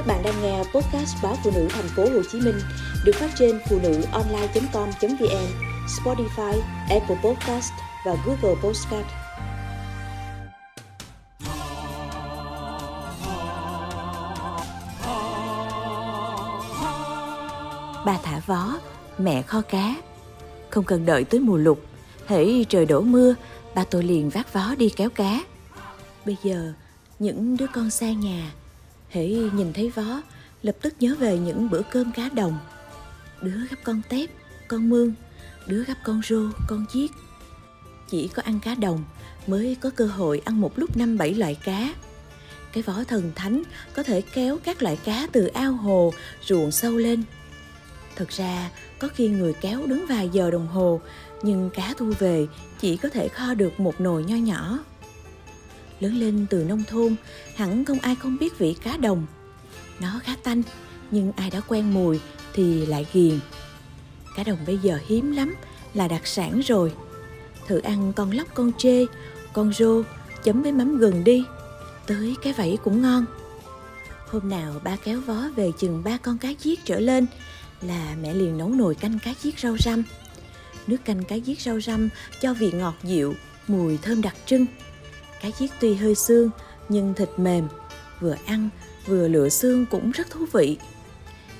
Các bạn đang nghe podcast báo Phụ Nữ Thành phố Hồ Chí Minh được phát trên phunuonline.com.vn, Spotify, Apple Podcast và Google Podcast. Bà thả vó, mẹ kho cá. Không cần đợi tới mùa lục, hễ trời đổ mưa, bà tôi liền vác vó đi kéo cá. Bây giờ, những đứa con xa nhà, hễ nhìn thấy vó, lập tức nhớ về những bữa cơm cá đồng. Đứa gắp con tép, con mương, đứa gắp con rô, con giết. Chỉ có ăn cá đồng mới có cơ hội ăn một lúc 5-7 loại cá. Cái vó thần thánh có thể kéo các loại cá từ ao hồ, ruộng sâu lên. Thật ra, có khi người kéo đứng vài giờ đồng hồ, nhưng cá thu về chỉ có thể kho được một nồi nho nhỏ. Lớn lên từ nông thôn, hẳn không ai không biết vị cá đồng. Nó khá tanh, nhưng ai đã quen mùi thì lại ghiền. Cá đồng bây giờ hiếm lắm, là đặc sản rồi. Thử ăn con lóc, con trê, con rô, chấm với mắm gừng đi. Tới cái vảy cũng ngon. Hôm nào ba kéo vó về chừng 3 con cá giết trở lên, là mẹ liền nấu nồi canh cá giết rau răm. Nước canh cá giết rau răm cho vị ngọt dịu, mùi thơm đặc trưng. Cá giết tuy hơi xương nhưng thịt mềm, vừa ăn vừa lựa xương cũng rất thú vị.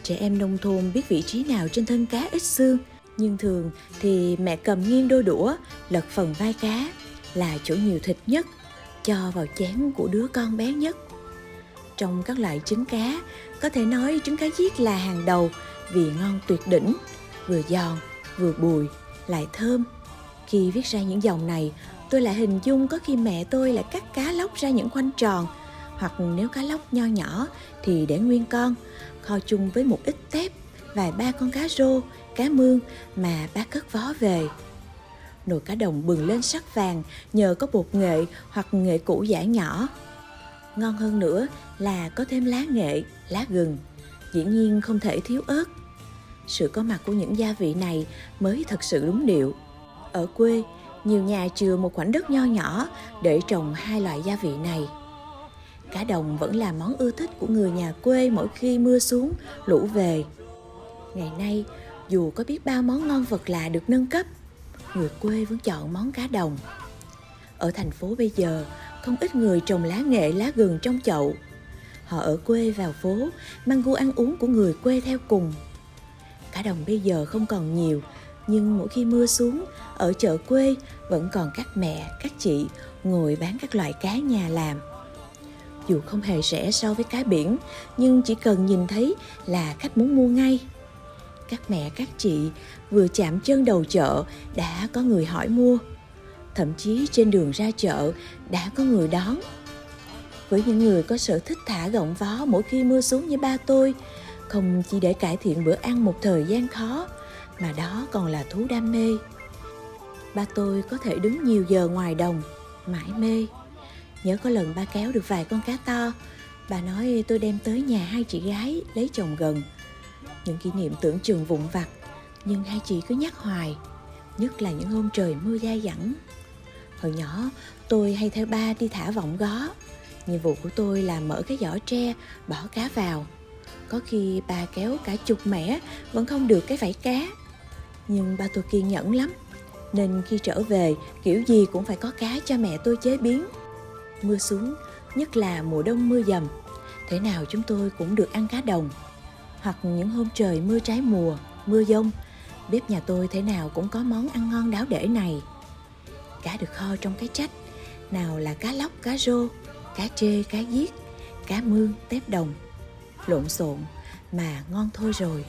Trẻ em nông thôn biết vị trí nào trên thân cá ít xương, nhưng thường thì mẹ cầm nghiêng đôi đũa, lật phần vai cá là chỗ nhiều thịt nhất, cho vào chén của đứa con bé nhất. Trong các loại trứng cá, có thể nói trứng cá giết là hàng đầu vì ngon tuyệt đỉnh, vừa giòn, vừa bùi, lại thơm. Khi viết ra những dòng này, tôi lại hình dung có khi mẹ tôi lại cắt cá lóc ra những khoanh tròn, hoặc nếu cá lóc nho nhỏ thì để nguyên con, kho chung với một ít tép, vài ba con cá rô, cá mương mà ba cất vó về. Nồi cá đồng bừng lên sắc vàng nhờ có bột nghệ hoặc nghệ củ giã nhỏ. Ngon hơn nữa là có thêm lá nghệ, lá gừng. Dĩ nhiên không thể thiếu ớt. Sự có mặt của những gia vị này mới thật sự đúng điệu. Ở quê, nhiều nhà chừa một khoảnh đất nho nhỏ để trồng hai loại gia vị này. Cá đồng vẫn là món ưa thích của người nhà quê mỗi khi mưa xuống, lũ về. Ngày nay, dù có biết bao món ngon vật lạ được nâng cấp, người quê vẫn chọn món cá đồng. Ở thành phố bây giờ, không ít người trồng lá nghệ, lá gừng trong chậu. Họ ở quê vào phố, mang gu ăn uống của người quê theo cùng. Cá đồng bây giờ không còn nhiều, nhưng mỗi khi mưa xuống, ở chợ quê vẫn còn các mẹ, các chị ngồi bán các loại cá nhà làm. Dù không hề rẻ so với cá biển, nhưng chỉ cần nhìn thấy là khách muốn mua ngay. Các mẹ, các chị vừa chạm chân đầu chợ đã có người hỏi mua. Thậm chí trên đường ra chợ đã có người đón. Với những người có sở thích thả gọng vó mỗi khi mưa xuống như ba tôi, không chỉ để cải thiện bữa ăn một thời gian khó, mà đó còn là thú đam mê. Ba tôi có thể đứng nhiều giờ ngoài đồng, mải mê. Nhớ có lần ba kéo được vài con cá to, bà nói tôi đem tới nhà hai chị gái lấy chồng gần. Những kỷ niệm tưởng chừng vụn vặt, nhưng hai chị cứ nhắc hoài, nhất là những hôm trời mưa dai dẳng. Hồi nhỏ, tôi hay theo ba đi thả vọng gó. Nhiệm vụ của tôi là mở cái giỏ tre, bỏ cá vào. Có khi ba kéo cả chục mẻ vẫn không được cái vảy cá. Nhưng ba tôi kiên nhẫn lắm, nên khi trở về kiểu gì cũng phải có cá cho mẹ tôi chế biến. Mưa xuống, nhất là mùa đông mưa dầm, thế nào chúng tôi cũng được ăn cá đồng. Hoặc những hôm trời mưa trái mùa, mưa dông, bếp nhà tôi thế nào cũng có món ăn ngon đáo để này. Cá được kho trong cái trách, nào là cá lóc, cá rô, cá trê, cá giết, cá mương, tép đồng. Lộn xộn mà ngon thôi rồi.